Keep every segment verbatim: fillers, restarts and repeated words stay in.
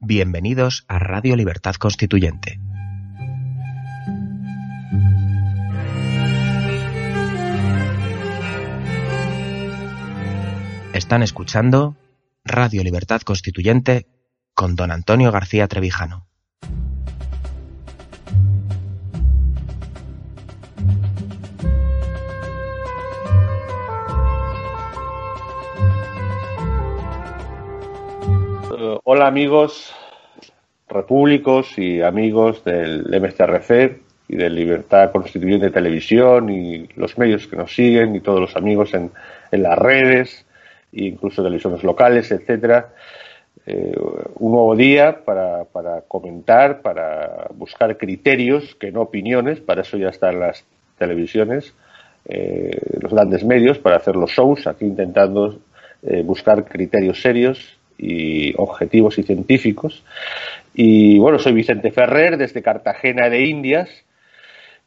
Bienvenidos a Radio Libertad Constituyente. Están escuchando Radio Libertad Constituyente con Don Antonio García Trevijano. Hola amigos, repúblicos y amigos del M C R C y de Libertad Constituyente Televisión y los medios que nos siguen y todos los amigos en, en las redes e incluso televisiones locales, etcétera. Eh, un nuevo día para, para comentar, para buscar criterios, que no opiniones, para eso ya están las televisiones, eh, los grandes medios, para hacer los shows, aquí intentando eh, buscar criterios serios y objetivos y científicos. Y bueno, soy Vicente Ferrer desde Cartagena de Indias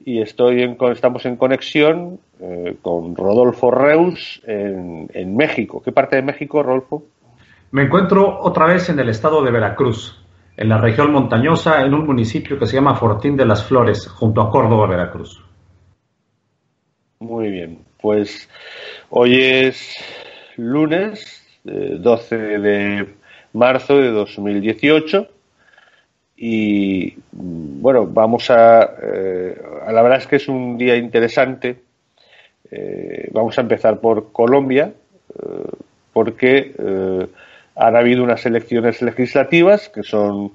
y estoy en, estamos en conexión eh, con Rodolfo Reus en, en México. ¿Qué parte de México, Rodolfo? Me encuentro otra vez en el estado de Veracruz, en la región montañosa, en un municipio que se llama Fortín de las Flores, junto a Córdoba, Veracruz. Muy bien, pues hoy es lunes, doce de marzo de dos mil dieciocho, y bueno, vamos a, eh, a la verdad es que es un día interesante. Eh, vamos a empezar por Colombia, eh, porque eh, han habido unas elecciones legislativas que son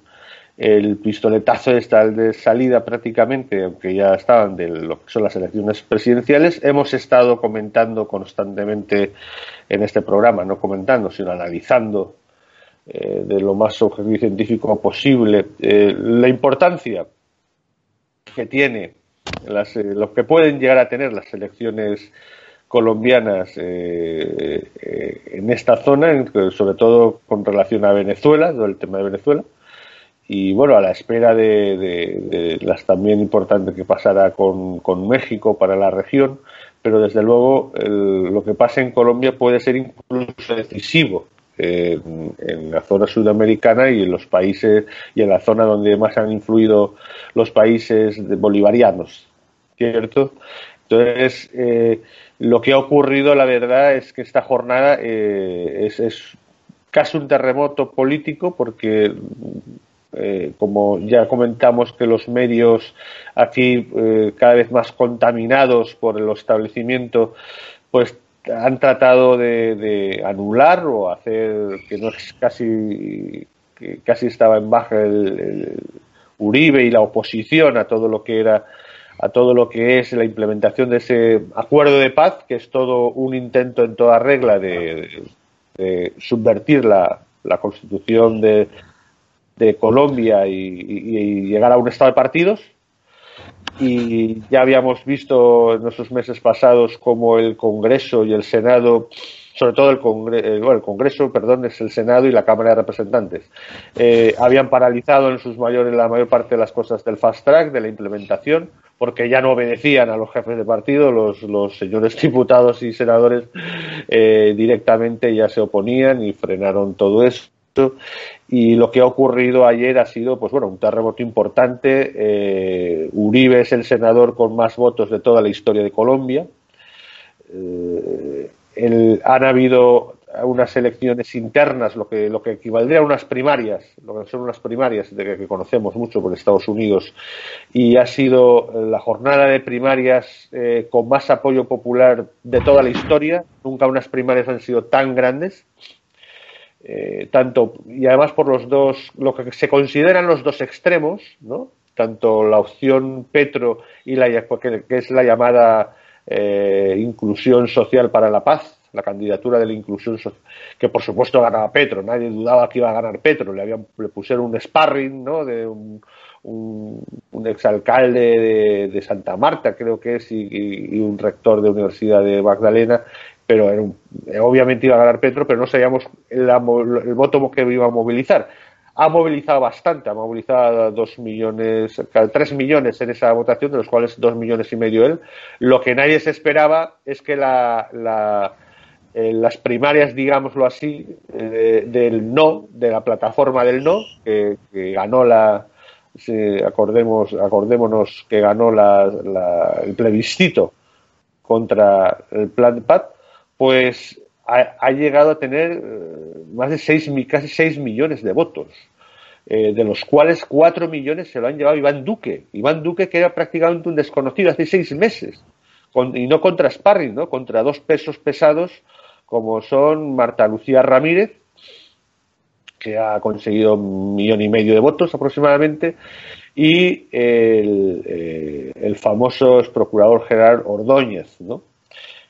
el pistoletazo de salida prácticamente, aunque ya estaban, de lo que son las elecciones presidenciales. Hemos estado comentando constantemente en este programa, no comentando, sino analizando eh, de lo más objetivo y científico posible eh, la importancia que tiene, las, eh, lo que pueden llegar a tener las elecciones colombianas eh, eh, en esta zona, sobre todo con relación a Venezuela, todo el tema de Venezuela. Y bueno, a la espera de, de, de las también importantes que pasara con, con México para la región, pero desde luego el, lo que pasa en Colombia puede ser incluso decisivo en, en la zona sudamericana y en los países, y en la zona donde más han influido los países bolivarianos, ¿cierto? Entonces, eh, lo que ha ocurrido, la verdad, es que esta jornada eh, es, es casi un terremoto político, porque Eh, como ya comentamos que los medios aquí eh, cada vez más contaminados por el establecimiento, pues han tratado de, de anular o hacer que no es casi que casi estaba en baja el, el Uribe y la oposición a todo lo que era a todo lo que es la implementación de ese acuerdo de paz, que es todo un intento en toda regla de, de, de subvertir la, la constitución de de Colombia y, y, y llegar a un estado de partidos. Y ya habíamos visto en nuestros meses pasados cómo el Congreso y el Senado, sobre todo el, Congre bueno, el Congreso, perdón, es el Senado y la Cámara de Representantes, eh, habían paralizado en sus mayores, la mayor parte de las cosas del fast track, de la implementación, porque ya no obedecían a los jefes de partido, los, los señores diputados y senadores eh, directamente ya se oponían y frenaron todo eso. Y lo que ha ocurrido ayer ha sido, pues bueno, un terremoto importante. eh, Uribe es el senador con más votos de toda la historia de Colombia. Eh, el, han habido unas elecciones internas, lo que, lo que equivaldría a unas primarias, lo que son unas primarias de que, que conocemos mucho por Estados Unidos, y ha sido la jornada de primarias eh, con más apoyo popular de toda la historia. Nunca unas primarias han sido tan grandes. Eh, tanto, y además por los dos, lo que se consideran los dos extremos, ¿no? Tanto la opción Petro y la que, que es la llamada eh, inclusión social para la paz, la candidatura de la inclusión social, que por supuesto ganaba Petro, nadie dudaba que iba a ganar Petro, le habían le pusieron un sparring, ¿no?, de un, un, un exalcalde de, de Santa Marta, creo que es, y, y, y un rector de Universidad de Magdalena, pero era un, obviamente iba a ganar Petro, pero no sabíamos el, el voto que iba a movilizar. Ha movilizado bastante, ha movilizado dos millones, tres millones en esa votación, de los cuales dos millones y medio él. Lo que nadie se esperaba es que la, la, eh, las primarias, digámoslo así, eh, del no, de la plataforma del no, que, que ganó la, si acordemos, acordémonos que ganó la, la, el plebiscito contra el Plan P A T, pues ha, ha llegado a tener más de seis, casi seis millones de votos, eh, de los cuales cuatro millones se lo han llevado Iván Duque. Iván Duque, que era prácticamente un desconocido hace seis meses, con, y no contra sparring, ¿no?, contra dos pesos pesados como son Marta Lucía Ramírez, que ha conseguido un millón y medio de votos aproximadamente, y el, el famoso exprocurador Gerard Ordóñez, ¿no?,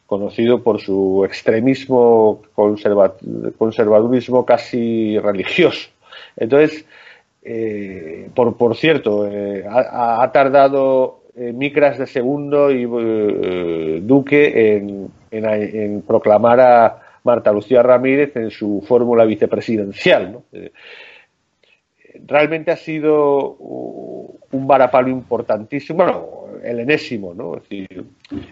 conocido por su extremismo conserva, conservadurismo casi religioso. Entonces, eh, por, por cierto, eh, ha, ha tardado eh, micras de segundo y eh, Duque en, en, en proclamar a Marta Lucía Ramírez en su fórmula vicepresidencial, ¿no? Eh, realmente ha sido un varapalo importantísimo, bueno, el enésimo, ¿no? Es decir,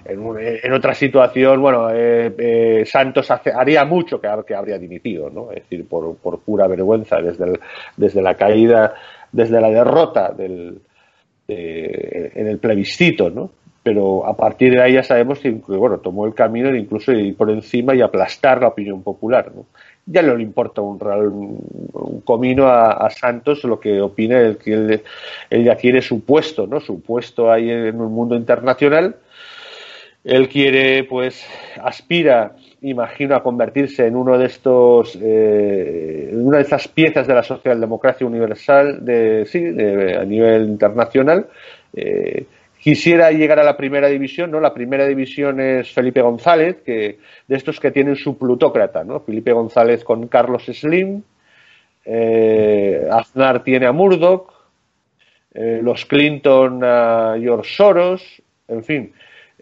en, un, en otra situación, bueno, eh, eh, Santos hace, haría mucho que, que habría dimitido, ¿no? Es decir, por, por pura vergüenza, desde, el, desde la caída, desde la derrota del, eh, en el plebiscito, ¿no? Pero a partir de ahí ya sabemos que, bueno, tomó el camino de incluso ir por encima y aplastar la opinión popular, ¿no? Ya no le importa un, un, un comino a, a Santos lo que opina, el que él, él ya quiere su puesto, ¿no? Su puesto ahí en un mundo internacional. Él quiere, pues, aspira, imagino, a convertirse en uno de estos, eh, en una de esas piezas de la socialdemocracia universal, de, sí, de, a nivel internacional. Eh, Quisiera llegar a la primera división, ¿no? La primera división es Felipe González, que de estos que tienen su plutócrata, ¿no? Felipe González con Carlos Slim, eh, Aznar tiene a Murdoch, eh, los Clinton a George Soros, en fin.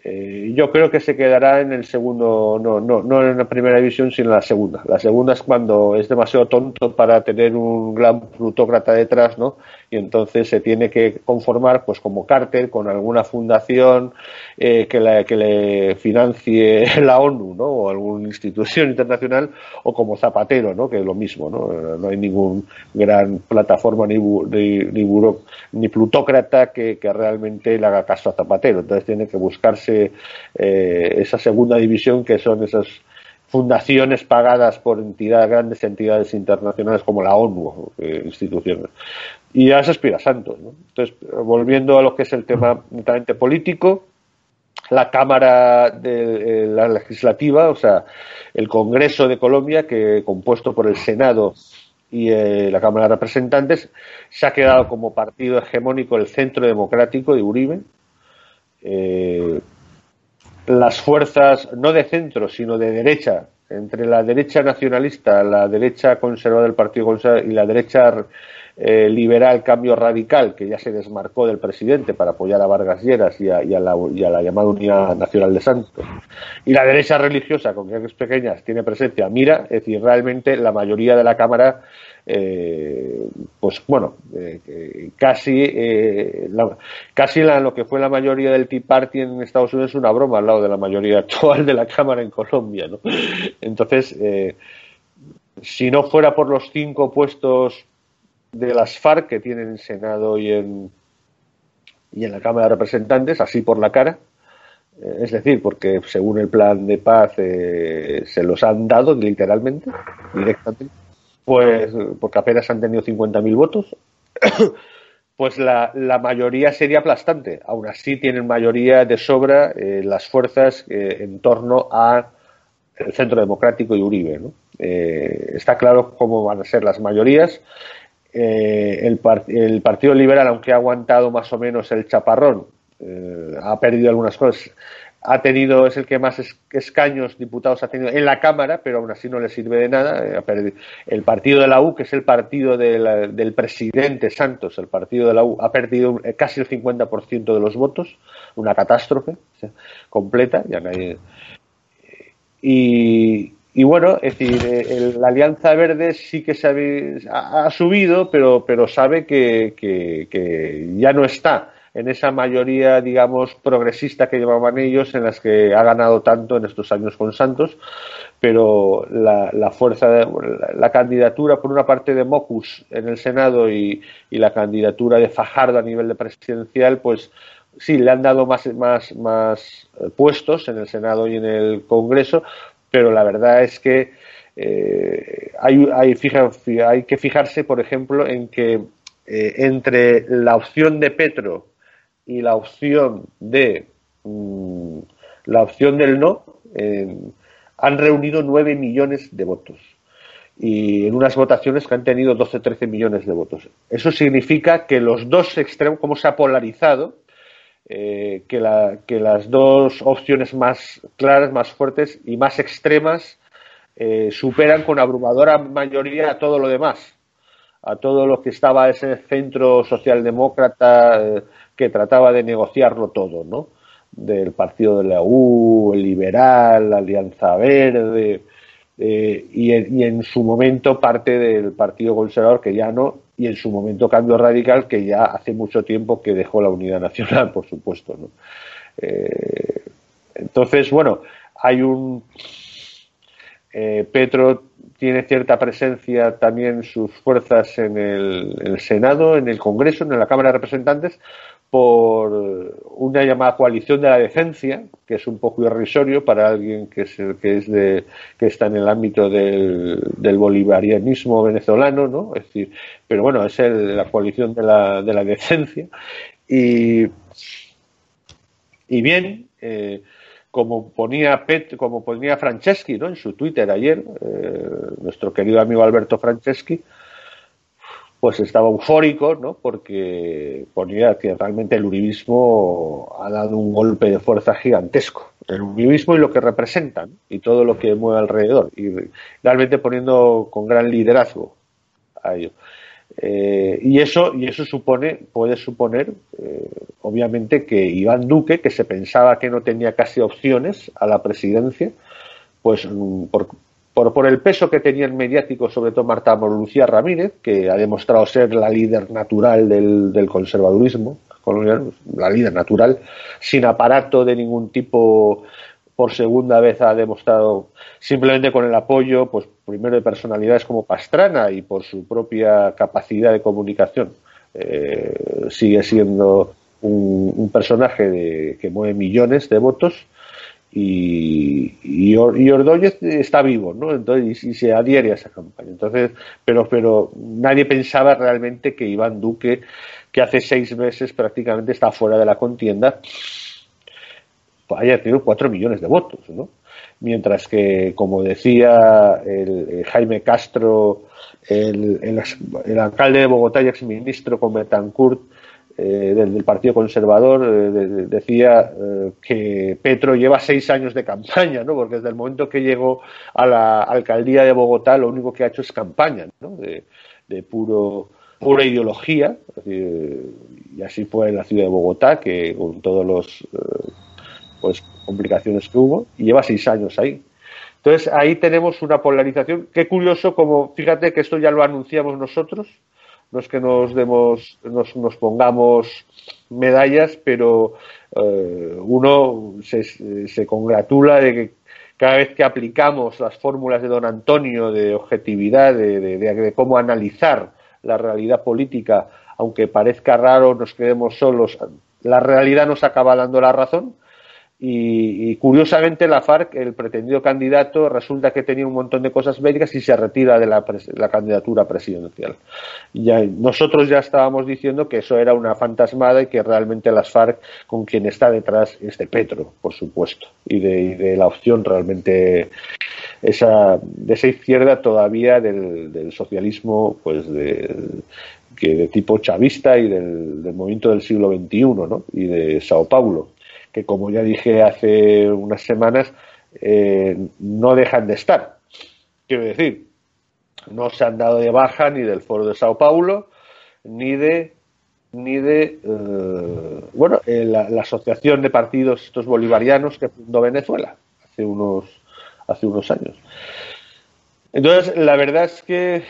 Eh, yo creo que se quedará en el segundo, no, no, no en la primera división, sino en la segunda. La segunda es cuando es demasiado tonto para tener un gran plutócrata detrás, ¿no? Y entonces se tiene que conformar, pues, como Carter, con alguna fundación eh, que, la, que le financie la ONU, ¿no? O alguna institución internacional, o como Zapatero, ¿no? Que es lo mismo, ¿no? No hay ningún gran plataforma ni, bu, ni, ni, buro, ni plutócrata que, que realmente le haga caso a Zapatero. Entonces tiene que buscarse Eh, esa segunda división, que son esas fundaciones pagadas por entidades, grandes entidades internacionales como la ONU, eh, instituciones, y a eso aspira Santos, ¿no? Entonces, volviendo a lo que es el tema netamente político, la Cámara de eh, la Legislativa, o sea, el Congreso de Colombia, que compuesto por el Senado y eh, la Cámara de Representantes, se ha quedado como partido hegemónico el Centro Democrático de Uribe. Eh, las fuerzas no de centro sino de derecha, entre la derecha nacionalista, la derecha conservadora del Partido Conservador y la derecha eh, liberal Cambio Radical, que ya se desmarcó del presidente para apoyar a Vargas Lleras y a, y, a la, y a la llamada Unidad Nacional de Santos, y la derecha religiosa con que es pequeñas tiene presencia, mira, es decir, realmente la mayoría de la Cámara, eh, pues bueno, eh, eh, casi eh, la, casi la, lo que fue la mayoría del Tea Party en Estados Unidos es una broma al lado de la mayoría actual de la Cámara en Colombia, ¿no? Entonces, eh, si no fuera por los cinco puestos de las FARC que tienen en Senado y en, y en la Cámara de Representantes, así por la cara, eh, es decir, porque según el plan de paz eh, se los han dado literalmente, directamente, pues porque apenas han tenido cincuenta mil votos, pues la, la mayoría sería aplastante. Aún así tienen mayoría de sobra eh, las fuerzas eh, en torno a el Centro Democrático y Uribe, ¿no? Eh, está claro cómo van a ser las mayorías. Eh, el, el Partido Liberal, aunque ha aguantado más o menos el chaparrón, eh, ha perdido algunas cosas, ha tenido, es el que más escaños diputados ha tenido en la Cámara, pero aún así no le sirve de nada. El partido de la U, que es el partido de la, del presidente Santos, el partido de la U, ha perdido casi el cincuenta por ciento de los votos, una catástrofe completa. Ya nadie... y, y bueno, es decir, el, la Alianza Verde sí que sabe, ha, ha subido, pero, pero sabe que, que, que ya no está en esa mayoría, digamos, progresista que llevaban ellos, en las que ha ganado tanto en estos años con Santos, pero la, la fuerza, de, la, la candidatura por una parte de Mocus en el Senado y, y la candidatura de Fajardo a nivel de presidencial, pues sí, le han dado más, más, más puestos en el Senado y en el Congreso, pero la verdad es que eh, hay, hay, fija, hay que fijarse, por ejemplo, en que eh, entre la opción de Petro y la opción de mmm, la opción del no eh, han reunido nueve millones de votos, y en unas votaciones que han tenido doce a trece millones de votos. Eso significa que los dos extremos, como se ha polarizado, eh, que, la, que las dos opciones más claras, más fuertes y más extremas eh, superan con abrumadora mayoría a todo lo demás, a todo lo que estaba ese centro socialdemócrata eh, que trataba de negociarlo todo, ¿no? Del partido de la U, el Liberal, la Alianza Verde eh, y, en, y en su momento parte del Partido Conservador, que ya no, y en su momento Cambio Radical, que ya hace mucho tiempo que dejó la Unidad Nacional, por supuesto, ¿no? Eh, entonces, bueno, hay un... Eh, Petro tiene cierta presencia también, sus fuerzas en el, en el Senado, en el Congreso, en la Cámara de Representantes, por una llamada coalición de la decencia, que es un poco irrisorio para alguien que es que es de que está en el ámbito del, del bolivarianismo venezolano, ¿no? Es decir, pero bueno, es el, la coalición de la, de la decencia y y bien. Eh, Como ponía, Pet, como ponía Franceschi, ¿no?, en su Twitter ayer, eh, nuestro querido amigo Alberto Franceschi, pues estaba eufórico, ¿no?, porque ponía que realmente el uribismo ha dado un golpe de fuerza gigantesco. El uribismo y lo que representan y todo lo que mueve alrededor. Y realmente poniendo con gran liderazgo a ello. Eh, y eso y eso supone puede suponer eh, obviamente que Iván Duque, que se pensaba que no tenía casi opciones a la presidencia, pues por, por, por el peso que tenía el mediático, sobre todo Marta Lucía Ramírez, que ha demostrado ser la líder natural del, del conservadurismo colonial, la líder natural sin aparato de ningún tipo, por segunda vez ha demostrado, simplemente con el apoyo, pues primero de personalidades como Pastrana y por su propia capacidad de comunicación. Eh, sigue siendo un, un personaje de, que mueve millones de votos, y, y, y Ordóñez está vivo, ¿no? Entonces, y, y se adhiere a esa campaña. Entonces, pero, pero nadie pensaba realmente que Iván Duque, que hace seis meses prácticamente está fuera de la contienda, haya tenido cuatro millones de votos, ¿no? Mientras que, como decía el, el Jaime Castro, el, el, el alcalde de Bogotá y exministro con Betancourt eh, del, del Partido Conservador, eh, de, de, decía eh, que Petro lleva seis años de campaña, ¿no? Porque desde el momento que llegó a la alcaldía de Bogotá, lo único que ha hecho es campaña, ¿no? De, de puro... pura ideología. Y así fue en la ciudad de Bogotá, que con todos los... Eh, pues complicaciones que hubo, y lleva seis años ahí. Entonces ahí tenemos una polarización. Qué curioso, como fíjate que esto ya lo anunciamos nosotros, no es que nos demos, nos, nos pongamos medallas, pero eh, uno se, se congratula de que cada vez que aplicamos las fórmulas de Don Antonio de objetividad, de, de, de, de cómo analizar la realidad política, aunque parezca raro, nos quedemos solos, la realidad nos acaba dando la razón. Y, y curiosamente la FARC, el pretendido candidato, resulta que tenía un montón de cosas bélicas y se retira de la, la candidatura presidencial. Ya, nosotros ya estábamos diciendo que eso era una fantasmada y que realmente las FARC, con quien está detrás, es de Petro, por supuesto, y de, y de la opción realmente esa de esa izquierda todavía del, del socialismo, pues de, que de tipo chavista y del, del movimiento del siglo veintiuno, ¿no? Y de Sao Paulo, que, como ya dije hace unas semanas, eh, no dejan de estar. Quiero decir, no se han dado de baja ni del Foro de Sao Paulo, ni de ni de eh, bueno eh, la, la asociación de partidos estos bolivarianos que fundó Venezuela hace unos hace unos años. Entonces, la verdad es que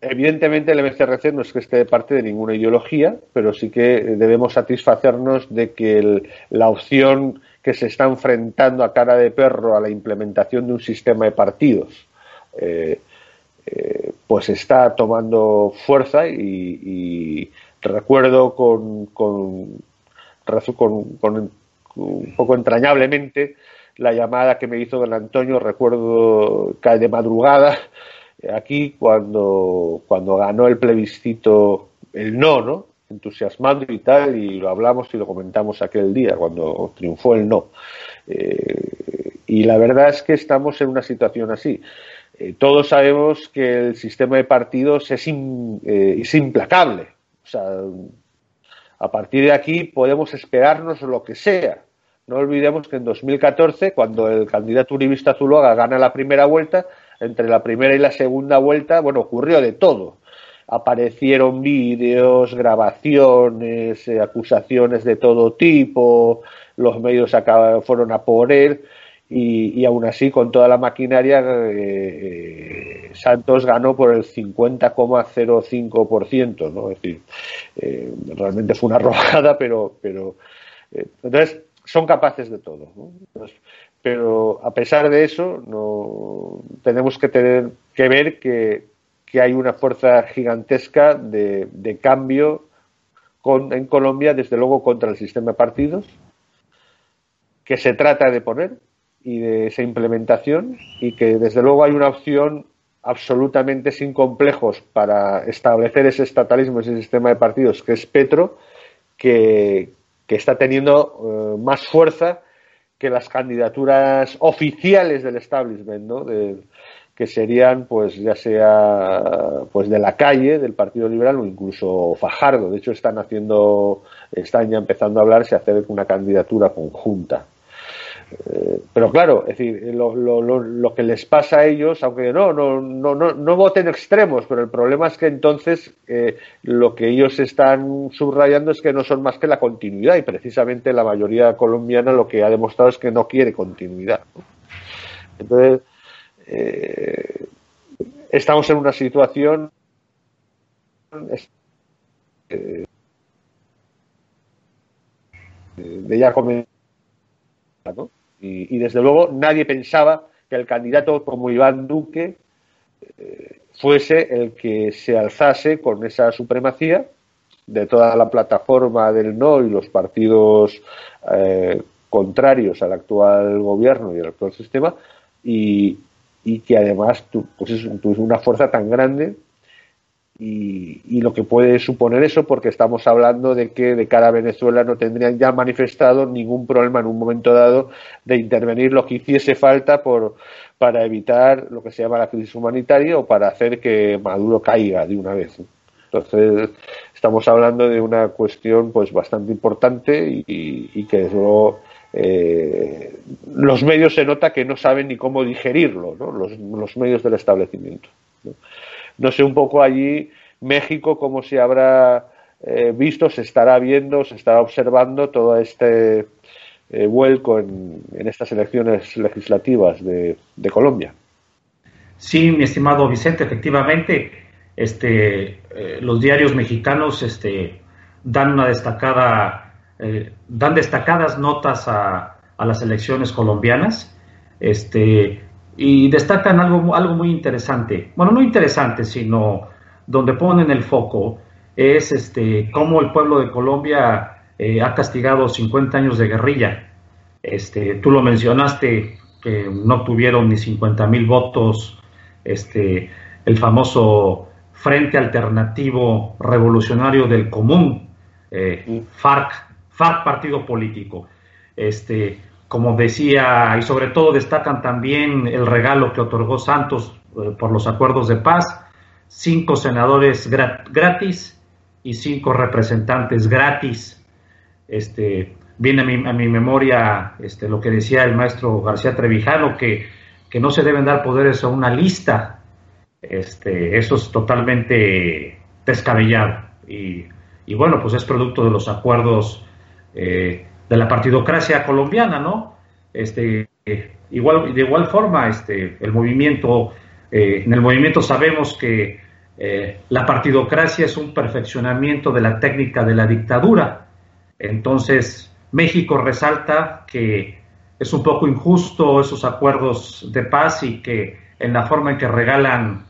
evidentemente el M C R C no es que esté de parte de ninguna ideología, pero sí que debemos satisfacernos de que el, la opción que se está enfrentando a cara de perro a la implementación de un sistema de partidos eh, Eh, pues está tomando fuerza y, y recuerdo con, con, con, con un poco entrañablemente la llamada que me hizo don Antonio, recuerdo que de madrugada aquí cuando, cuando ganó el plebiscito el no, ¿no? entusiasmado y tal, y lo hablamos y lo comentamos aquel día cuando triunfó el no. Eh, y la verdad es que estamos en una situación así. Eh, todos sabemos que el sistema de partidos es, in, eh, es implacable. O sea, a partir de aquí podemos esperarnos lo que sea. No olvidemos que en dos mil catorce, cuando el candidato uribista Zuloaga gana la primera vuelta, entre la primera y la segunda vuelta, bueno, ocurrió de todo. Aparecieron vídeos, grabaciones, eh, acusaciones de todo tipo, los medios acabaron, fueron a por él. Y, y aún así, con toda la maquinaria, eh, Santos ganó por el cincuenta coma cero cinco por ciento, ¿no? Es decir, eh, realmente fue una robada, pero... pero eh, entonces, son capaces de todo, ¿no? Entonces, pero a pesar de eso, no tenemos que tener que ver que, que hay una fuerza gigantesca de, de cambio con, en Colombia, desde luego contra el sistema de partidos, que se trata de poner, y de esa implementación, y que desde luego hay una opción absolutamente sin complejos para establecer ese estatalismo, ese sistema de partidos que es Petro, que, que está teniendo eh, más fuerza que las candidaturas oficiales del establishment, ¿no? de, que serían pues ya sea pues de la calle del Partido Liberal o incluso Fajardo. De hecho están haciendo están ya empezando a hablarse hacer una candidatura conjunta. Eh, pero claro, es decir, lo, lo, lo, lo que les pasa a ellos, aunque no, no, no, no, no voten extremos, pero el problema es que entonces eh, lo que ellos están subrayando es que no son más que la continuidad, y precisamente la mayoría colombiana lo que ha demostrado es que no quiere continuidad, ¿no? Entonces, eh, estamos en una situación eh, de ya comenzar, ¿no? Y, y desde luego nadie pensaba que el candidato como Iván Duque eh, fuese el que se alzase con esa supremacía de toda la plataforma del no y los partidos eh, contrarios al actual gobierno y al actual sistema, y, y que además tu, pues es, tu, es una fuerza tan grande y, y lo que puede suponer eso, porque estamos hablando de que de cara a Venezuela no tendrían ya manifestado ningún problema en un momento dado de intervenir lo que hiciese falta por para evitar lo que se llama la crisis humanitaria o para hacer que Maduro caiga de una vez. Entonces estamos hablando de una cuestión pues bastante importante y, y que desde luego eh, los medios se nota que no saben ni cómo digerirlo, ¿no? los, los medios del establecimiento, ¿no? No sé un poco allí, México, cómo se habrá eh, visto, se estará viendo, se estará observando todo este eh, vuelco en, en estas elecciones legislativas de, de Colombia. Sí, mi estimado Vicente, efectivamente, este, eh, los diarios mexicanos este, dan una destacada, eh, dan destacadas notas a, a las elecciones colombianas. Este, Y destacan algo, algo muy interesante, bueno, no interesante, sino donde ponen el foco, es este cómo el pueblo de Colombia eh, ha castigado cincuenta años de guerrilla. Este, tú lo mencionaste, que no obtuvieron ni cincuenta mil votos, este, el famoso Frente Alternativo Revolucionario del Común, eh, FARC, FARC partido político. Este... Como decía, y sobre todo destacan también el regalo que otorgó Santos eh, por los acuerdos de paz, cinco senadores gratis y cinco representantes gratis. Este, viene a mi, a mi memoria este, lo que decía el maestro García Trevijano, que, que no se deben dar poderes a una lista. Este, eso es totalmente descabellado. Y, y bueno, pues es producto de los acuerdos eh, de la partidocracia colombiana, ¿no? Este, igual, de igual forma, este, el movimiento, eh, en el movimiento sabemos que eh, la partidocracia es un perfeccionamiento de la técnica de la dictadura. Entonces, México resalta que es un poco injusto esos acuerdos de paz y que en la forma en que regalan,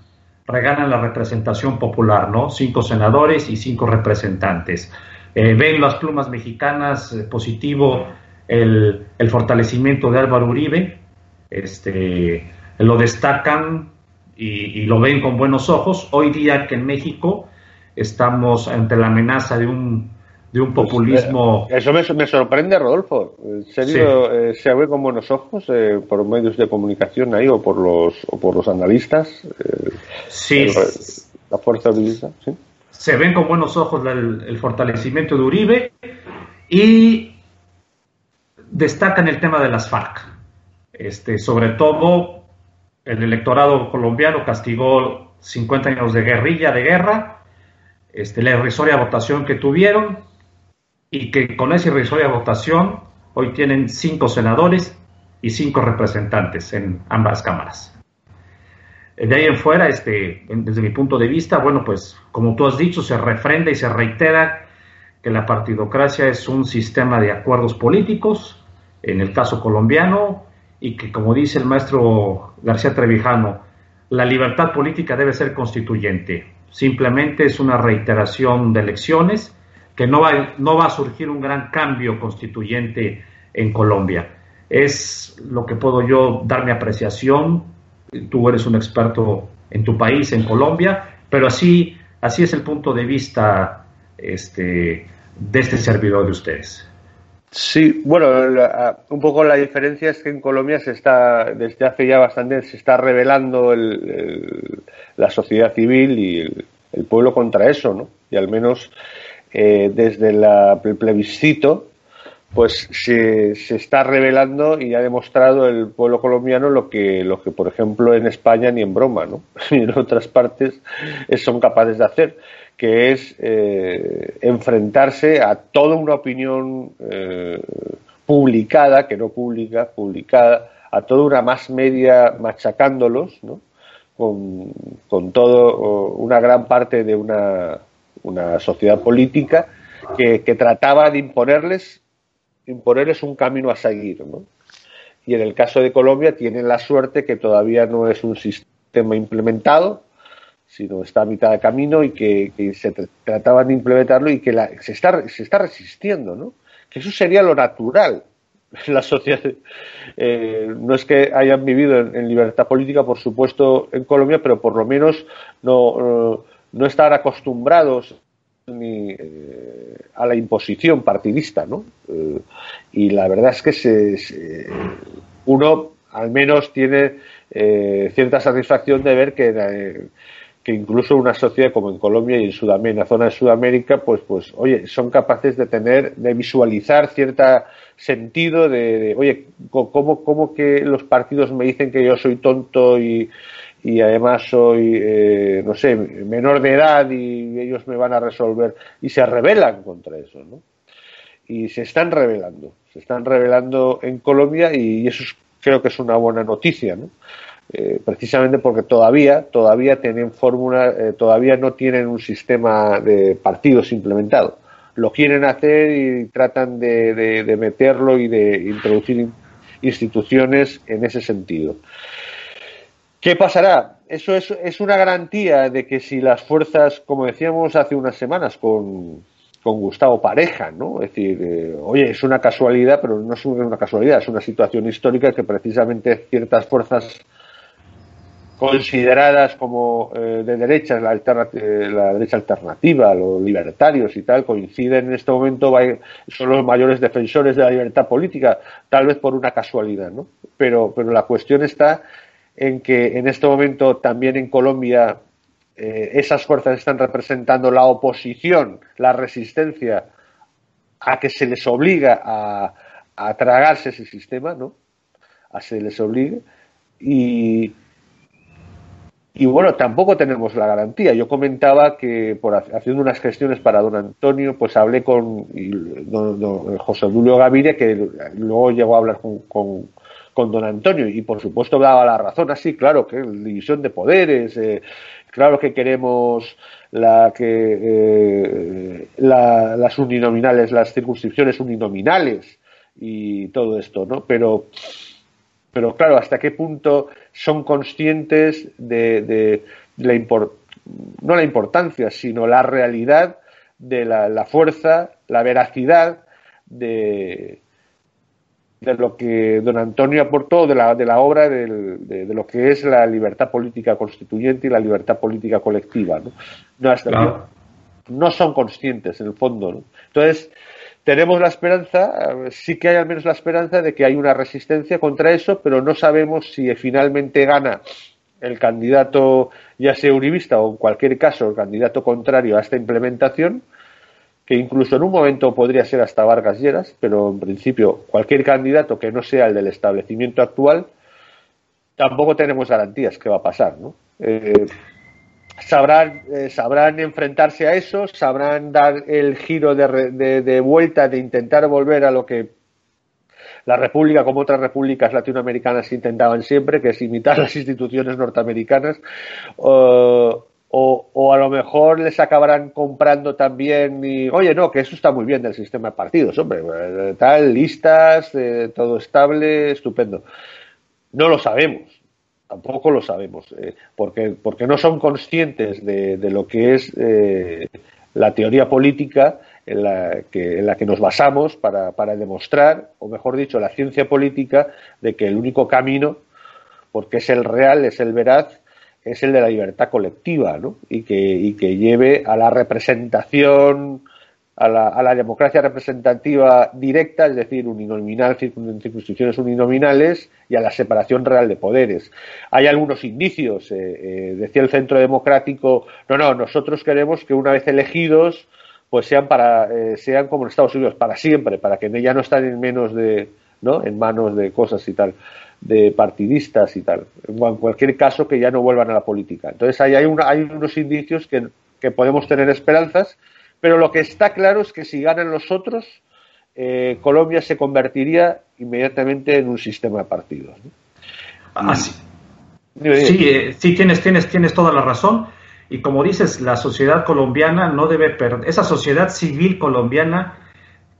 regalan la representación popular, ¿no? Cinco senadores y cinco representantes. Eh, ven las plumas mexicanas, eh, positivo el, el fortalecimiento de Álvaro Uribe, este, lo destacan y, y lo ven con buenos ojos. Hoy día que en México estamos ante la amenaza de un de un populismo... Pues, eh, eso me, me sorprende, Rodolfo. ¿En serio sí. eh, se abre con buenos ojos eh, por medios de comunicación ahí o por los o por los analistas? Eh, sí. El, la fuerza militar, ¿sí? Se ven con buenos ojos el, el fortalecimiento de Uribe y destacan el tema de las FARC. Este, sobre todo, el electorado colombiano castigó cincuenta años de guerrilla, de guerra, este, la irrisoria votación que tuvieron, y que con esa irrisoria votación hoy tienen cinco senadores y cinco representantes en ambas cámaras. De ahí en fuera, este, desde mi punto de vista, bueno, pues como tú has dicho, se refrenda y se reitera que la partidocracia es un sistema de acuerdos políticos, en el caso colombiano, y que, como dice el maestro García Trevijano, la libertad política debe ser constituyente. Simplemente es una reiteración de elecciones, que no va, no va a surgir un gran cambio constituyente en Colombia. Es lo que puedo yo dar mi apreciación. Tú eres un experto en tu país, en Colombia, pero así, así es el punto de vista este, de este servidor de ustedes. Sí, bueno, la, un poco la diferencia es que en Colombia se está, desde hace ya bastante, se está rebelando el, el, la sociedad civil y el, el pueblo contra eso, ¿no? Y al menos eh, desde la, el plebiscito, pues se, se está revelando y ha demostrado el pueblo colombiano lo que, lo que por ejemplo, en España ni en broma, ¿no? Y en otras partes son capaces de hacer, que es eh, enfrentarse a toda una opinión eh, publicada, que no pública, publicada, a toda una más media machacándolos, ¿no? Con, con todo, una gran parte de una, una sociedad política que, que trataba de imponerles imponerles un camino a seguir, ¿no? Y en el caso de Colombia tienen la suerte que todavía no es un sistema implementado, sino está a mitad de camino y que, que se trataban de implementarlo y que la, se, está, se está resistiendo, ¿no? Que eso sería lo natural. La sociedad, eh, no es que hayan vivido en, en libertad política, por supuesto, en Colombia, pero por lo menos no, no estar acostumbrados ni eh, a la imposición partidista, ¿no? Eh, y la verdad es que se, se, uno al menos tiene eh, cierta satisfacción de ver que, eh, que incluso una sociedad como en Colombia y en Sudamérica, en la zona de Sudamérica, pues, pues, oye, son capaces de tener, de visualizar cierto sentido de, de oye, ¿cómo, cómo que los partidos me dicen que yo soy tonto y y además soy, eh, no sé, menor de edad y ellos me van a resolver? Y se rebelan contra eso, ¿no? Y se están rebelando, se están rebelando en Colombia y eso es, creo que es una buena noticia, ¿no? Eh, precisamente porque todavía, todavía tienen fórmula, eh, todavía no tienen un sistema de partidos implementado. Lo quieren hacer y tratan de, de, de meterlo y de introducir instituciones en ese sentido. ¿Qué pasará? Eso es, es una garantía de que si las fuerzas, como decíamos hace unas semanas con, con Gustavo Pareja, ¿no? Es decir, eh, oye, es una casualidad, pero no es una casualidad, es una situación histórica que precisamente ciertas fuerzas consideradas como eh, de derechas, la, alterna, eh, la derecha alternativa, los libertarios y tal, coinciden en este momento, son los mayores defensores de la libertad política, tal vez por una casualidad, ¿no? Pero, pero la cuestión está en que en este momento también en Colombia eh, esas fuerzas están representando la oposición, la resistencia a que se les obliga a, a tragarse ese sistema, ¿no? A se les obligue. Y, y bueno, tampoco tenemos la garantía. Yo comentaba que por haciendo unas gestiones para don Antonio, pues hablé con don, don José Antonio Gaviria, que luego llegó a hablar con, con, con don Antonio, y por supuesto daba la razón. Así, claro, que división de poderes, eh, claro que queremos la que eh, la, las uninominales, las circunscripciones uninominales y todo esto, ¿no? Pero... Pero claro, ¿hasta qué punto son conscientes de, de, de la import, no la importancia, sino la realidad de la, la fuerza, la veracidad de, de lo que don Antonio aportó, de la, de la obra del, de, de lo que es la libertad política constituyente y la libertad política colectiva, ¿no? No, hasta claro. No son conscientes, en el fondo, ¿no? Entonces... Tenemos la esperanza, sí que hay al menos la esperanza de que hay una resistencia contra eso, pero no sabemos si finalmente gana el candidato, ya sea uribista o en cualquier caso el candidato contrario a esta implementación, que incluso en un momento podría ser hasta Vargas Lleras, pero en principio cualquier candidato que no sea el del establecimiento actual, tampoco tenemos garantías que va a pasar, ¿no? Eh, Sabrán, eh, sabrán enfrentarse a eso, sabrán dar el giro de, re, de, de vuelta, de intentar volver a lo que la República, como otras repúblicas latinoamericanas, intentaban siempre, que es imitar las instituciones norteamericanas, uh, o, o a lo mejor les acabarán comprando también y, oye, no, que eso está muy bien del sistema de partidos, hombre, tal, listas, eh, todo estable, estupendo. No lo sabemos. Tampoco lo sabemos, eh, porque porque no son conscientes de, de lo que es eh, la teoría política en la que, en la que nos basamos para, para demostrar, o mejor dicho, la ciencia política, de que el único camino, porque es el real, es el veraz, es el de la libertad colectiva, ¿no? Y que, y que lleve a la representación, a la, a la democracia representativa directa, es decir, uninominal, circunscripciones uninominales, y a la separación real de poderes. Hay algunos indicios, eh, eh, decía el Centro Democrático, no, no, nosotros queremos que una vez elegidos, pues sean para eh, sean como en Estados Unidos, para siempre, para que ya no estén en menos de, ¿no?, en manos de cosas y tal, de partidistas y tal. En cualquier caso, que ya no vuelvan a la política. Entonces, ahí hay, una, hay unos indicios que, que podemos tener esperanzas. Pero lo que está claro es que si ganan los otros, eh, Colombia se convertiría inmediatamente en un sistema de partidos, ¿no? Ah, sí, sí, eh, sí tienes, tienes, tienes toda la razón. Y como dices, la sociedad colombiana no debe perder, esa sociedad civil colombiana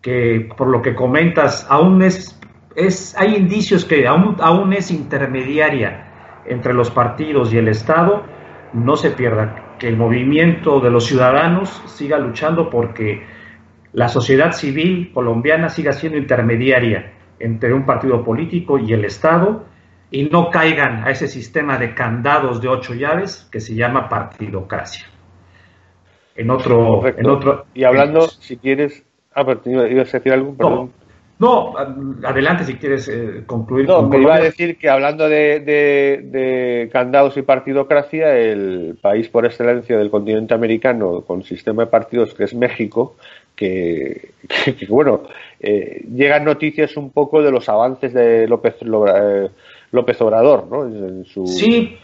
que, por lo que comentas, aún es, es hay indicios que aún, aún es intermediaria entre los partidos y el Estado, no se pierda. Que el movimiento de los ciudadanos siga luchando porque la sociedad civil colombiana siga siendo intermediaria entre un partido político y el Estado, y no caigan a ese sistema de candados de ocho llaves que se llama partidocracia. En otro... En otro y hablando, en, si quieres... Ah, pero ibas a decir algo, perdón. No, no, adelante si quieres eh, concluir. No, con me iba a decir que hablando de, de, de candados y partidocracia, el país por excelencia del continente americano con sistema de partidos, que es México, que, que, que bueno, eh, llegan noticias un poco de los avances de López, López Obrador, ¿no? En su, sí,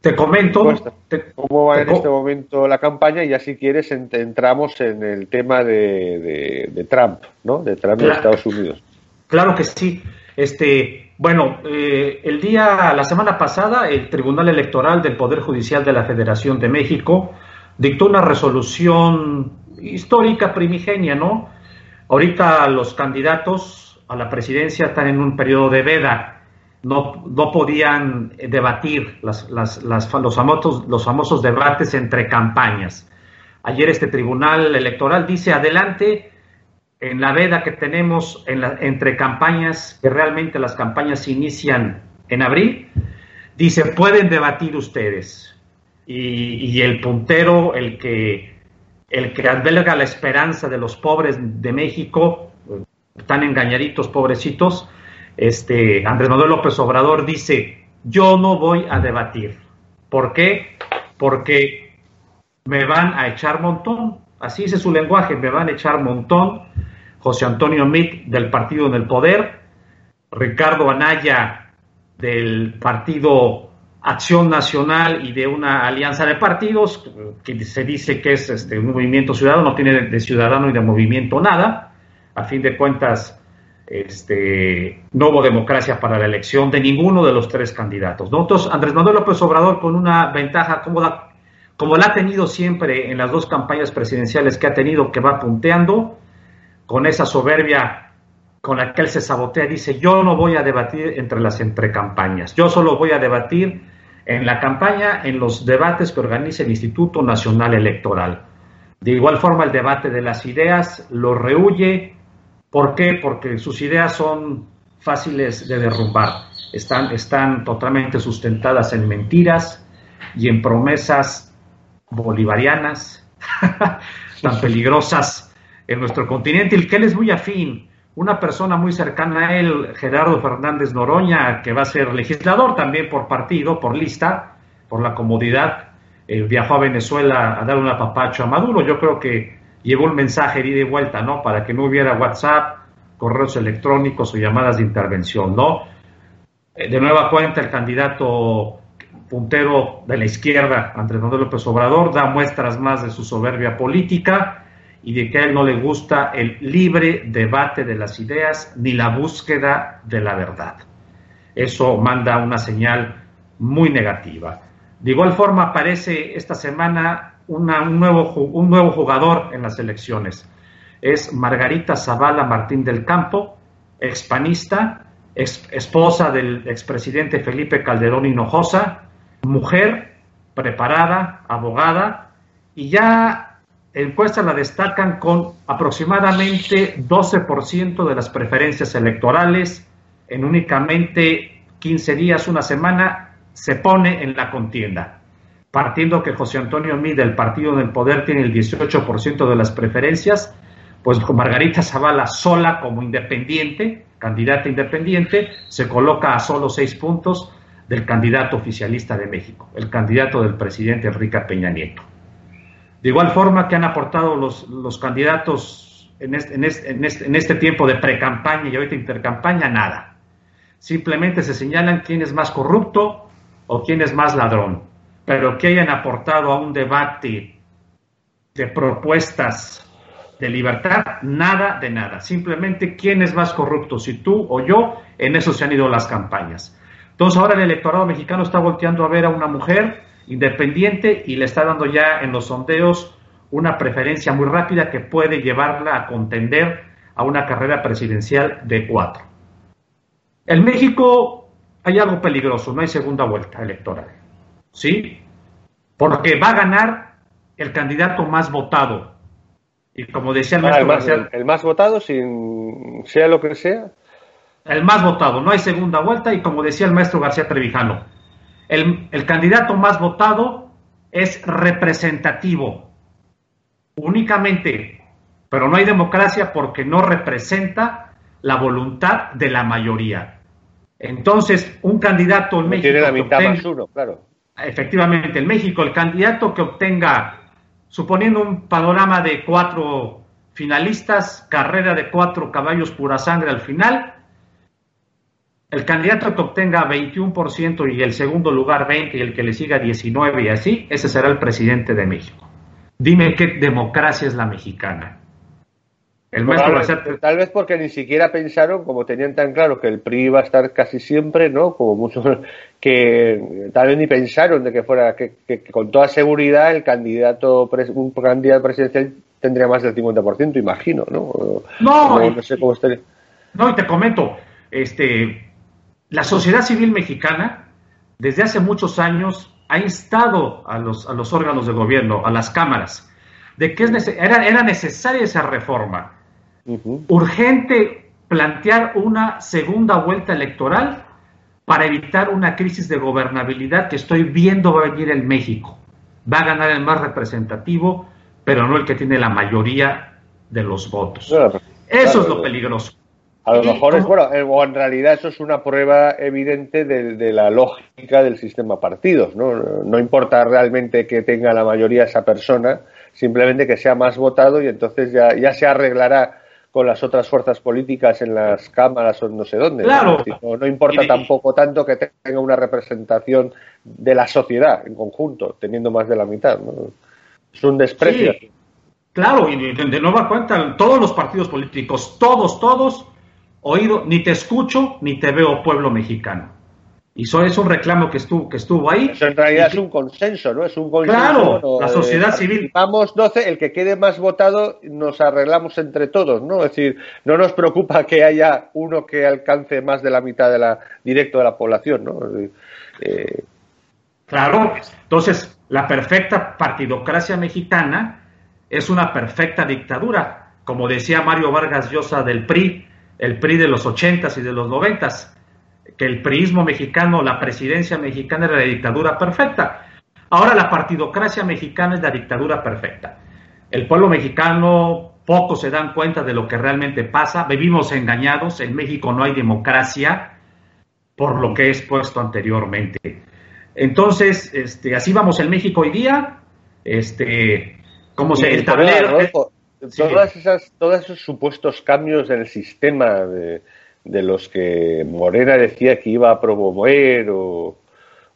te comento. Te, ¿Cómo va te en com este momento la campaña? Y ya si quieres ent entramos en el tema de, de, de Trump, ¿no? De Trump en Estados Unidos. Claro que sí. Este, bueno, eh, el día, la semana pasada, el Tribunal Electoral del Poder Judicial de la Federación de México dictó una resolución histórica primigenia, ¿no? Ahorita los candidatos a la presidencia están en un periodo de veda. No, no podían debatir las, las, las, los, famosos, los famosos debates entre campañas. Ayer este Tribunal Electoral dice, adelante, en la veda que tenemos en la, entre campañas, que realmente las campañas se inician en abril, dice, pueden debatir ustedes. Y, y el puntero, el que, el que alberga la esperanza de los pobres de México, tan engañaditos, pobrecitos, Este, Andrés Manuel López Obrador dice, yo no voy a debatir. ¿Por qué? Porque me van a echar montón. Así dice su lenguaje, me van a echar montón. José Antonio Meade del Partido en el Poder, Ricardo Anaya del Partido Acción Nacional y de una alianza de partidos, que se dice que es este, un movimiento ciudadano, no tiene de ciudadano y de movimiento nada. A fin de cuentas, este, no hubo democracia para la elección de ninguno de los tres candidatos, ¿no? Entonces, Andrés Manuel López Obrador, con una ventaja cómoda, como la ha tenido siempre en las dos campañas presidenciales que ha tenido, que va punteando, con esa soberbia con la que él se sabotea, dice: yo no voy a debatir entre las entrecampañas, yo solo voy a debatir en la campaña, en los debates que organiza el Instituto Nacional Electoral. De igual forma, el debate de las ideas lo rehúye. ¿Por qué? Porque sus ideas son fáciles de derrumbar. Están, están totalmente sustentadas en mentiras y en promesas bolivarianas tan peligrosas en nuestro continente, el que él es muy afín. Una persona muy cercana a él, Gerardo Fernández Noroña, que va a ser legislador también por partido, por lista, por la comodidad, eh, viajó a Venezuela a dar un apapacho a Maduro. Yo creo que llevó un mensaje de ida y vuelta, ¿no? Para que no hubiera WhatsApp, correos electrónicos o llamadas de intervención, ¿no? De nueva cuenta, el candidato puntero de la izquierda, Andrés Manuel López Obrador, da muestras más de su soberbia política y de que a él no le gusta el libre debate de las ideas ni la búsqueda de la verdad. Eso manda una señal muy negativa. De igual forma, aparece esta semana una, un, nuevo, un nuevo jugador en las elecciones. Es Margarita Zavala Martín del Campo, expanista, ex, esposa del expresidente Felipe Calderón Hinojosa, mujer preparada, abogada, y ya encuestas la destacan con aproximadamente doce por ciento de las preferencias electorales. En únicamente quince días, una semana, se pone en la contienda. Partiendo que José Antonio Meade, el Partido del Poder, tiene el dieciocho por ciento de las preferencias, pues Margarita Zavala sola como independiente, candidata independiente, se coloca a solo seis puntos del candidato oficialista de México, el candidato del presidente Enrique Peña Nieto. De igual forma que han aportado los, los candidatos en este, en, este, en, este, en este tiempo de pre-campaña y ahorita intercampaña, nada. Simplemente se señalan quién es más corrupto o quién es más ladrón. Pero que hayan aportado a un debate de propuestas de libertad, nada de nada. Simplemente quién es más corrupto, si tú o yo, en eso se han ido las campañas. Entonces ahora el electorado mexicano está volteando a ver a una mujer independiente y le está dando ya en los sondeos una preferencia muy rápida que puede llevarla a contender a una carrera presidencial de cuatro. En México hay algo peligroso, no hay segunda vuelta electoral, ¿sí? Porque va a ganar el candidato más votado. Y como decía ah, el, más, el, el más votado, sin sea lo que sea. El más votado, no hay segunda vuelta, y como decía el maestro García Trevijano, El, el candidato más votado es representativo únicamente, pero no hay democracia porque no representa la voluntad de la mayoría. Entonces, un candidato en México... Tiene la mitad más uno, claro. Efectivamente, en México, el candidato que obtenga, suponiendo un panorama de cuatro finalistas, carrera de cuatro caballos pura sangre al final... El candidato que obtenga veintiuno por ciento y el segundo lugar veinte por ciento y el que le siga diecinueve por ciento y así, ese será el presidente de México. Dime qué democracia es la mexicana. El bueno, tal, vez, ser... tal vez porque ni siquiera pensaron, como tenían tan claro que el P R I iba a estar casi siempre, ¿no? Como muchos, que tal vez ni pensaron de que fuera, que, que, que con toda seguridad el candidato, un candidato presidencial tendría más del cincuenta por ciento, imagino, ¿no? No, no, no sé cómo estaría. No, y te comento, este... La sociedad civil mexicana, desde hace muchos años, ha instado a los, a los órganos de gobierno, a las cámaras, de que es nece- era, era necesaria esa reforma. Uh-huh. Urgente plantear una segunda vuelta electoral para evitar una crisis de gobernabilidad que estoy viendo va a venir en México. Va a ganar el más representativo, pero no el que tiene la mayoría de los votos. Claro, Eso claro. es lo peligroso. A lo mejor es, bueno, o en realidad eso es una prueba evidente de, de la lógica del sistema partidos, ¿no? No importa realmente que tenga la mayoría esa persona, simplemente que sea más votado y entonces ya, ya se arreglará con las otras fuerzas políticas en las cámaras o no sé dónde. Claro. No, tipo, no importa tampoco tanto que tenga una representación de la sociedad en conjunto, teniendo más de la mitad, ¿no? Es un desprecio. Sí, claro, y de, de nueva cuenta, todos los partidos políticos, todos, todos, oído, ni te escucho, ni te veo, pueblo mexicano. Y eso es un reclamo que estuvo, que estuvo ahí. Eso en realidad es un consenso, ¿no? Es un consenso. Claro, no, la sociedad eh, civil. Vamos doce, el que quede más votado nos arreglamos entre todos, ¿no? Es decir, no nos preocupa que haya uno que alcance más de la mitad de la directo de la población, ¿no? Eh, claro, entonces la perfecta partidocracia mexicana es una perfecta dictadura, como decía Mario Vargas Llosa del P R I, el P R I de los ochentas y de los noventas. Que el priismo mexicano, la presidencia mexicana era la dictadura perfecta. Ahora la partidocracia mexicana es la dictadura perfecta. El pueblo mexicano poco se dan cuenta de lo que realmente pasa. Vivimos engañados. En México no hay democracia por lo que he expuesto anteriormente. Entonces, este, así vamos en México hoy día. Este, ¿cómo se el tablero? Sí. Todas esas, todos esos supuestos cambios en el sistema de... de los que Morena decía que iba a promover o,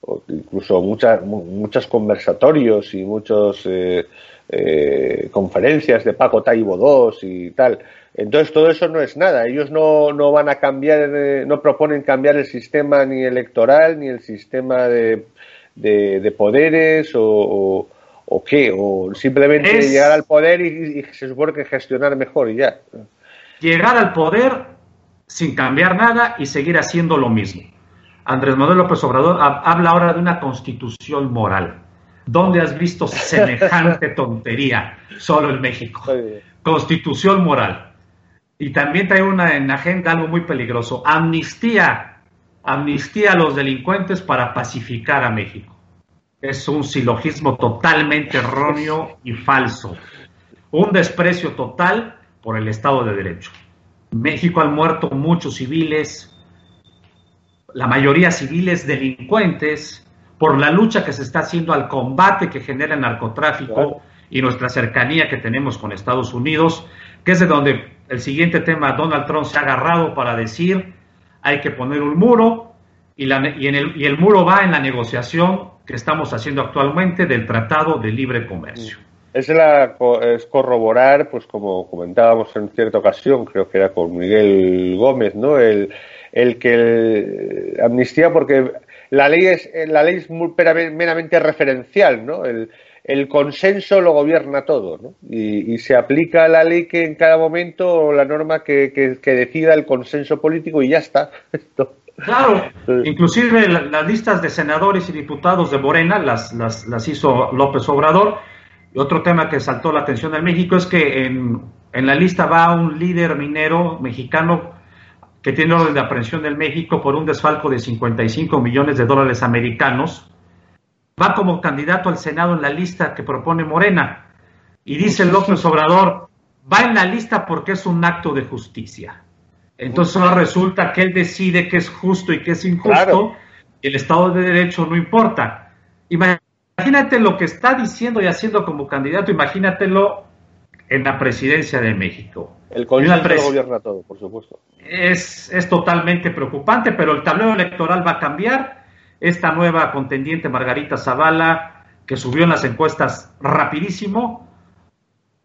o incluso muchas muchos conversatorios y muchas eh, eh, conferencias de Paco Taibo dos y tal. Entonces todo eso no es nada. Ellos no, no van a cambiar, eh, no proponen cambiar el sistema ni electoral ni el sistema de, de, de poderes o, o, o qué, o simplemente es llegar al poder y, y se supone que gestionar mejor y ya. Llegar al poder sin cambiar nada y seguir haciendo lo mismo. Andrés Manuel López Obrador habla ahora de una constitución moral. ¿Dónde has visto semejante tontería? Solo en México. Constitución moral. Y también trae una en agenda algo muy peligroso. Amnistía. Amnistía a los delincuentes para pacificar a México. Es un silogismo totalmente erróneo y falso. Un desprecio total por el Estado de Derecho. México han muerto muchos civiles, la mayoría civiles delincuentes, por la lucha que se está haciendo al combate que genera el narcotráfico, claro, y nuestra cercanía que tenemos con Estados Unidos, que es de donde el siguiente tema Donald Trump se ha agarrado para decir hay que poner un muro y, la, y, en el, y el muro va en la negociación que estamos haciendo actualmente del Tratado de Libre Comercio. Es, la, es corroborar, pues como comentábamos en cierta ocasión, creo que era con Miguel Gómez, ¿no? El, el que el, amnistía, porque la ley es la ley es muy, meramente referencial, ¿no? El, el consenso lo gobierna todo, ¿no? Y, y se aplica la ley que en cada momento, o la norma que, que, que decida el consenso político y ya está. Claro, inclusive la, las listas de senadores y diputados de Morena las, las, las hizo López Obrador. Y otro tema que saltó la atención en México es que en, en la lista va un líder minero mexicano que tiene orden de aprehensión en México por un desfalco de cincuenta y cinco millones de dólares americanos. Va como candidato al Senado en la lista que propone Morena. Y dice López Obrador, va en la lista porque es un acto de justicia. Entonces ahora resulta que él decide que es justo y que es injusto. Claro. Y el Estado de Derecho no importa. Imagínate. Imagínate lo que está diciendo y haciendo como candidato, imagínatelo en la presidencia de México. El Congreso lo gobierna todo, por supuesto. Es, es totalmente preocupante, pero el tablero electoral va a cambiar. Esta nueva contendiente Margarita Zavala, que subió en las encuestas rapidísimo,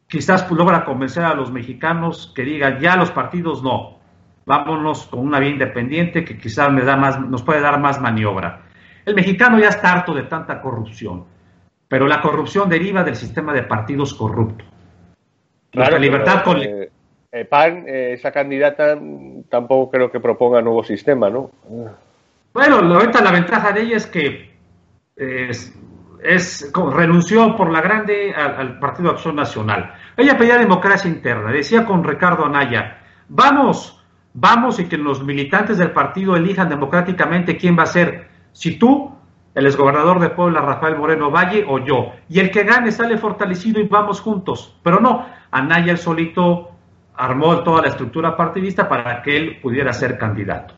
quizás logra convencer a los mexicanos que digan ya los partidos no, vámonos con una vía independiente que quizás me da más, nos puede dar más maniobra. El mexicano ya está harto de tanta corrupción, pero la corrupción deriva del sistema de partidos corrupto. Claro, la libertad con eh, eh, P A N, eh, esa candidata tampoco creo que proponga nuevo sistema, ¿no? Bueno, ahorita la ventaja de ella es que es, es renunció por la grande al, al Partido Acción Nacional. Ella pedía democracia interna, decía con Ricardo Anaya, vamos, vamos y que los militantes del partido elijan democráticamente quién va a ser. Si tú, el exgobernador de Puebla, Rafael Moreno Valle, o yo. Y el que gane sale fortalecido y vamos juntos. Pero no, Anaya el solito armó toda la estructura partidista para que él pudiera ser candidato.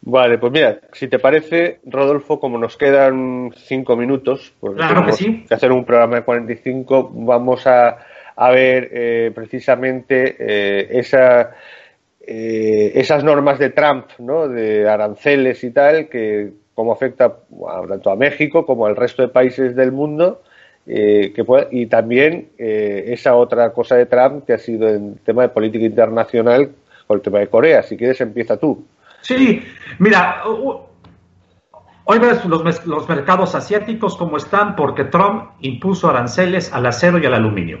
Vale, pues mira, si te parece, Rodolfo, como nos quedan cinco minutos, pues claro que sí, que hacer un programa de cuarenta y cinco, vamos a, a ver eh, precisamente eh, esa, eh, esas normas de Trump, ¿no?, de aranceles y tal, que cómo afecta tanto a México como al resto de países del mundo. Eh, que puede, y también eh, esa otra cosa de Trump que ha sido en tema de política internacional con el tema de Corea. Si quieres, empieza tú. Sí, mira, hoy ves los, los mercados asiáticos como están porque Trump impuso aranceles al acero y al aluminio.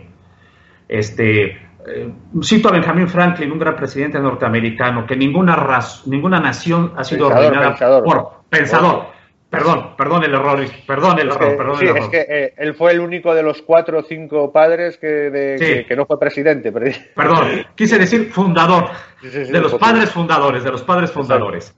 Este, eh, cito a Benjamin Franklin, un gran presidente norteamericano, que ninguna, raz, ninguna nación ha sido pensador, ordenada pensador, por pensador. Oye. Perdón, perdón el error, perdón el error, perdón el error. Sí, es que eh, él fue el único de los cuatro o cinco padres que, de, sí. que, que no fue presidente. Pero... Perdón, quise decir fundador, sí, sí, sí, de los padres fundadores, de los padres fundadores.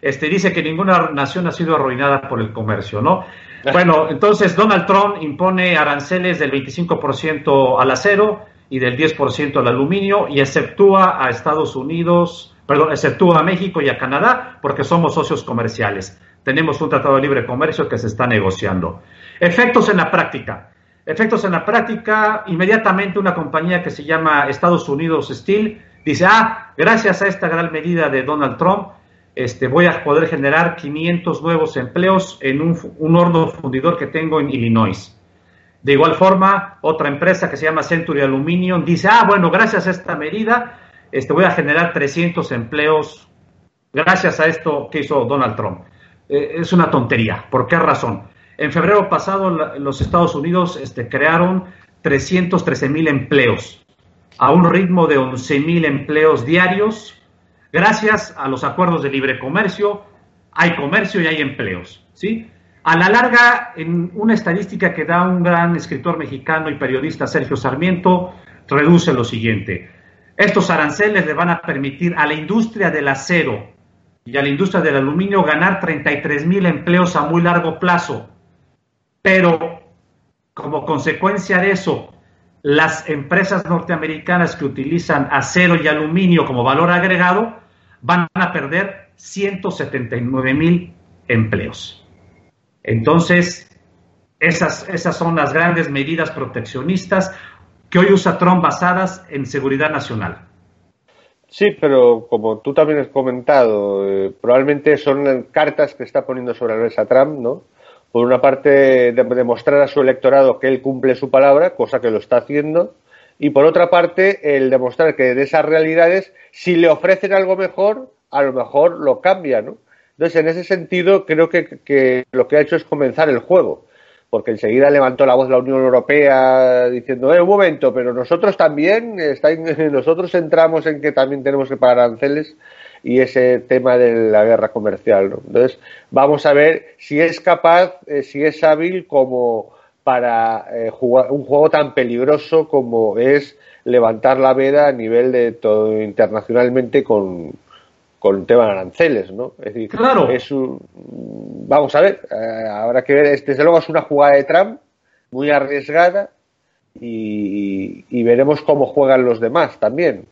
Este, dice que ninguna nación ha sido arruinada por el comercio, ¿no? Bueno, entonces Donald Trump impone aranceles del veinticinco por ciento al acero y del diez por ciento al aluminio y exceptúa a Estados Unidos, perdón, exceptúa a México y a Canadá porque somos socios comerciales. Tenemos un tratado de libre comercio que se está negociando. Efectos en la práctica. Efectos en la práctica, inmediatamente una compañía que se llama Estados Unidos Steel dice, ah, gracias a esta gran medida de Donald Trump, este, voy a poder generar quinientos nuevos empleos en un, un horno fundidor que tengo en Illinois. De igual forma, otra empresa que se llama Century Aluminium dice, ah, bueno, gracias a esta medida, este, voy a generar trescientos empleos gracias a esto que hizo Donald Trump. Es una tontería. ¿Por qué razón? En febrero pasado los Estados Unidos este, crearon trescientos trece mil empleos a un ritmo de once mil empleos diarios. Gracias a los acuerdos de libre comercio hay comercio y hay empleos, ¿sí? A la larga, en una estadística que da un gran escritor mexicano y periodista Sergio Sarmiento, reduce lo siguiente. Estos aranceles le van a permitir a la industria del acero y a la industria del aluminio ganar treinta y tres mil empleos a muy largo plazo. Pero, como consecuencia de eso, las empresas norteamericanas que utilizan acero y aluminio como valor agregado van a perder ciento setenta y nueve mil empleos. Entonces, esas, esas son las grandes medidas proteccionistas que hoy usa Trump basadas en seguridad nacional. Sí, pero como tú también has comentado, eh, probablemente son cartas que está poniendo sobre la mesa Trump, ¿no? Por una parte, demostrar a su electorado que él cumple su palabra, cosa que lo está haciendo, y por otra parte, el demostrar que de esas realidades, si le ofrecen algo mejor, a lo mejor lo cambia, ¿no? Entonces, en ese sentido, creo que, que lo que ha hecho es comenzar el juego, porque enseguida levantó la voz la Unión Europea diciendo, eh, un momento, pero nosotros también, está en, nosotros entramos en que también tenemos que pagar aranceles y ese tema de la guerra comercial, ¿no? Entonces, vamos a ver si es capaz, eh, si es hábil como para eh, jugar un juego tan peligroso como es levantar la veda a nivel de todo internacionalmente con... con el tema de aranceles, ¿no? Es decir, claro. Es un, vamos a ver, eh, habrá que ver, desde luego es una jugada de Trump muy arriesgada y, y veremos cómo juegan los demás también.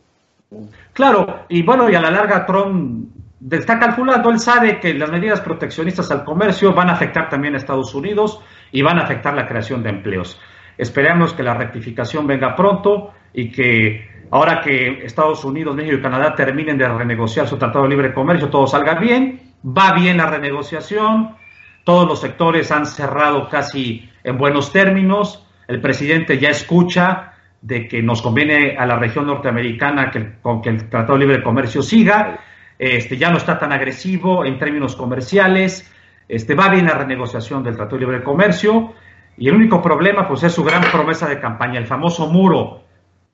Claro, y bueno, y a la larga Trump está calculando, él sabe que las medidas proteccionistas al comercio van a afectar también a Estados Unidos y van a afectar la creación de empleos. Esperemos que la rectificación venga pronto y que ahora que Estados Unidos, México y Canadá terminen de renegociar su Tratado de Libre Comercio, todo salga bien, va bien la renegociación, todos los sectores han cerrado casi en buenos términos, el presidente ya escucha de que nos conviene a la región norteamericana que, con que el Tratado de Libre Comercio siga, este, ya no está tan agresivo en términos comerciales, este, va bien la renegociación del Tratado de Libre Comercio y el único problema pues es su gran promesa de campaña, el famoso muro,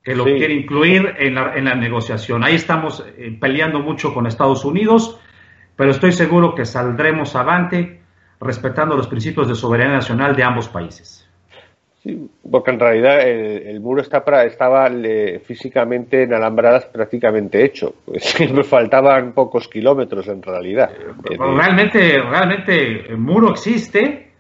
que lo sí. quiere incluir en la, en la negociación. Ahí estamos eh, peleando mucho con Estados Unidos, pero estoy seguro que saldremos avante respetando los principios de soberanía nacional de ambos países. Sí, porque en realidad el, el muro está para, estaba le, físicamente en alambradas prácticamente hecho. Siempre faltaban pocos kilómetros en realidad. Eh, realmente, realmente el muro existe,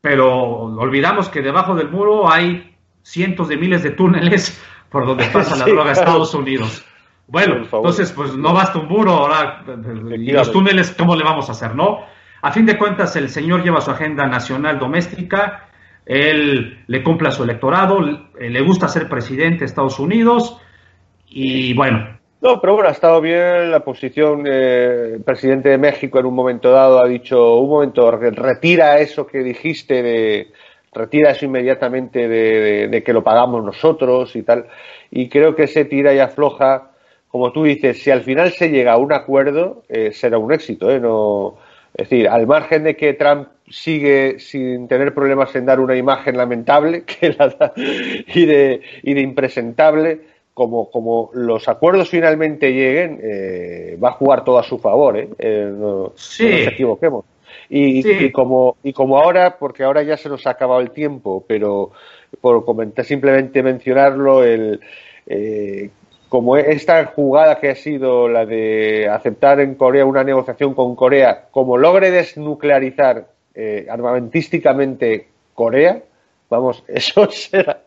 pero olvidamos que debajo del muro hay cientos de miles de túneles por donde pasa la sí, droga a claro. Estados Unidos. Bueno, entonces, pues no basta un muro, ahora y los túneles, ¿cómo le vamos a hacer, no? A fin de cuentas, el señor lleva su agenda nacional doméstica, Él le cumple a su electorado, le gusta ser presidente de Estados Unidos y bueno. No, pero bueno, ha estado bien la posición. Eh, el presidente de México en un momento dado ha dicho, un momento, retira eso que dijiste, de retira eso inmediatamente de, de, de que lo pagamos nosotros y tal. Y creo que ese tira y afloja, como tú dices, si al final se llega a un acuerdo, eh, será un éxito, ¿eh? No... Es decir, al margen de que Trump sigue sin tener problemas en dar una imagen lamentable que la da, y, de, y de impresentable, como, como los acuerdos finalmente lleguen, eh, va a jugar todo a su favor, ¿eh? Eh, no, sí. No nos equivoquemos. Y, sí. y, como, y como ahora, porque ahora ya se nos ha acabado el tiempo, pero por comentar, simplemente mencionarlo, el... Eh, como esta jugada que ha sido la de aceptar en Corea una negociación con Corea, como logre desnuclearizar eh, armamentísticamente Corea, vamos, eso será,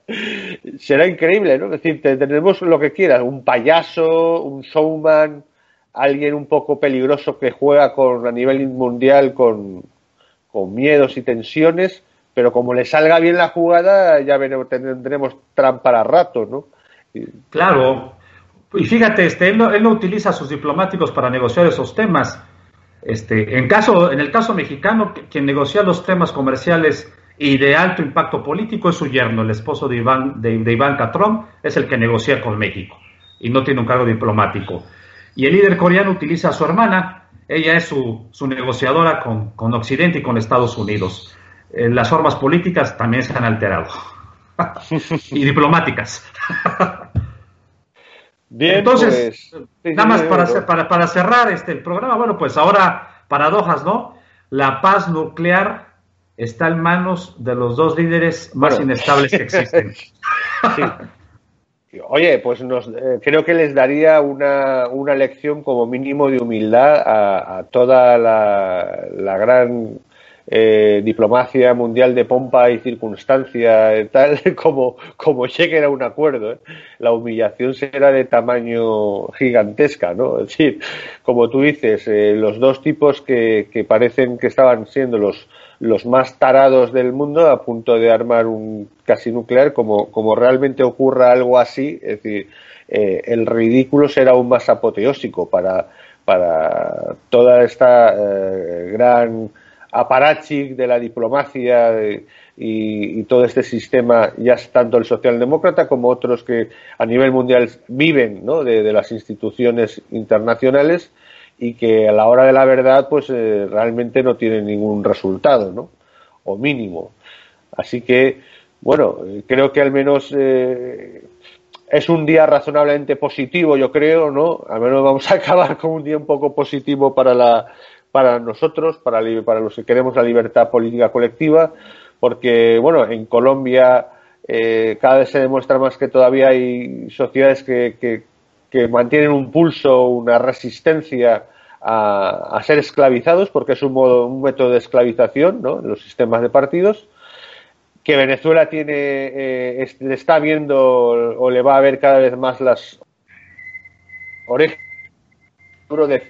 será increíble, ¿no? Es decir, tenemos lo que quieras, un payaso, un showman, alguien un poco peligroso que juega con a nivel mundial con, con miedos y tensiones, pero como le salga bien la jugada, ya veremos, tendremos Trump para rato, ¿no? Y, claro. Y fíjate, este, él, no, él no utiliza a sus diplomáticos para negociar esos temas. Este, en caso, en el caso mexicano, quien negocia los temas comerciales y de alto impacto político es su yerno, el esposo de Iván, de, de Ivanka Trump, es el que negocia con México y no tiene un cargo diplomático. Y el líder coreano utiliza a su hermana, ella es su, su negociadora con, con Occidente y con Estados Unidos. Eh, las formas políticas también se han alterado. Y diplomáticas. Bien, entonces, pues, nada más para, para, para cerrar este el programa, bueno, pues ahora, paradojas, ¿no? La paz nuclear está en manos de los dos líderes más bueno. inestables que existen. Sí. Oye, pues nos, eh, creo que les daría una, una lección como mínimo de humildad a, a toda la, la gran... Eh, diplomacia mundial de pompa y circunstancia, eh, tal como, como lleguen a un acuerdo, ¿eh? La humillación será de tamaño gigantesca, ¿no? Es decir, como tú dices, eh, los dos tipos que, que parecen que estaban siendo los, los más tarados del mundo a punto de armar un casi nuclear, como, como realmente ocurra algo así, es decir, eh, el ridículo será aún más apoteósico para, para toda esta eh, gran... aparachic de la diplomacia y, y todo este sistema, ya tanto el socialdemócrata como otros que a nivel mundial viven, ¿no? de, de las instituciones internacionales y que a la hora de la verdad pues eh, realmente no tienen ningún resultado, ¿no? O mínimo. Así que, bueno, creo que al menos eh, es un día razonablemente positivo, yo creo, ¿no? Al menos vamos a acabar con un día un poco positivo para la... para nosotros, para, para los que queremos la libertad política colectiva, porque, bueno, en Colombia eh, cada vez se demuestra más que todavía hay sociedades que, que, que mantienen un pulso, una resistencia a, a ser esclavizados, porque es un, modo, un método de esclavización, ¿no?, en los sistemas de partidos, que Venezuela tiene eh, es, le está viendo o le va a ver cada vez más las orejas de...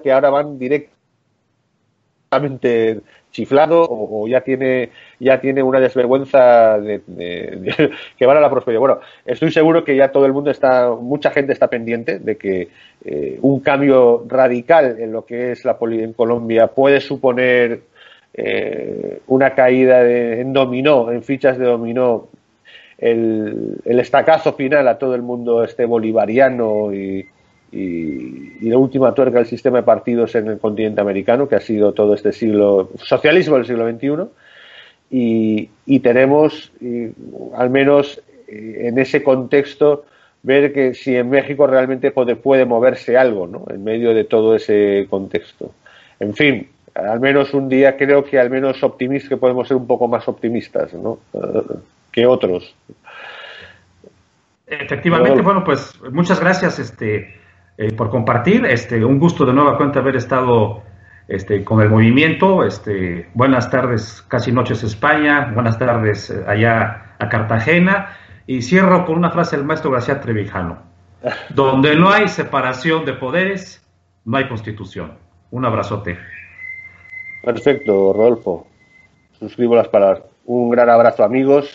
que ahora van directamente chiflado o, o ya tiene ya tiene una desvergüenza de, de, de, que van a la prosperidad. Bueno, estoy seguro que ya todo el mundo está, mucha gente está pendiente de que eh, un cambio radical en lo que es la política en Colombia puede suponer eh, una caída de, en dominó, en fichas de dominó, el, el estacazo final a todo el mundo este bolivariano y Y, y la última tuerca del sistema de partidos en el continente americano, que ha sido todo este siglo, socialismo del siglo veintiuno, y, y tenemos, y, al menos en ese contexto, ver que si en México realmente puede, puede moverse algo, ¿no?, en medio de todo ese contexto. En fin, al menos un día creo que al menos optimistas, que podemos ser un poco más optimistas, ¿no?, que otros. Efectivamente, Pero, bueno, pues muchas gracias, este... Eh, por compartir, este, un gusto de nueva cuenta haber estado este, con el movimiento. Este, buenas tardes, casi noches España, buenas tardes eh, allá a Cartagena, y cierro con una frase del maestro García Trevijano: donde no hay separación de poderes, no hay constitución. Un abrazote. Perfecto, Rodolfo. suscribo las palabras. Un gran abrazo, amigos.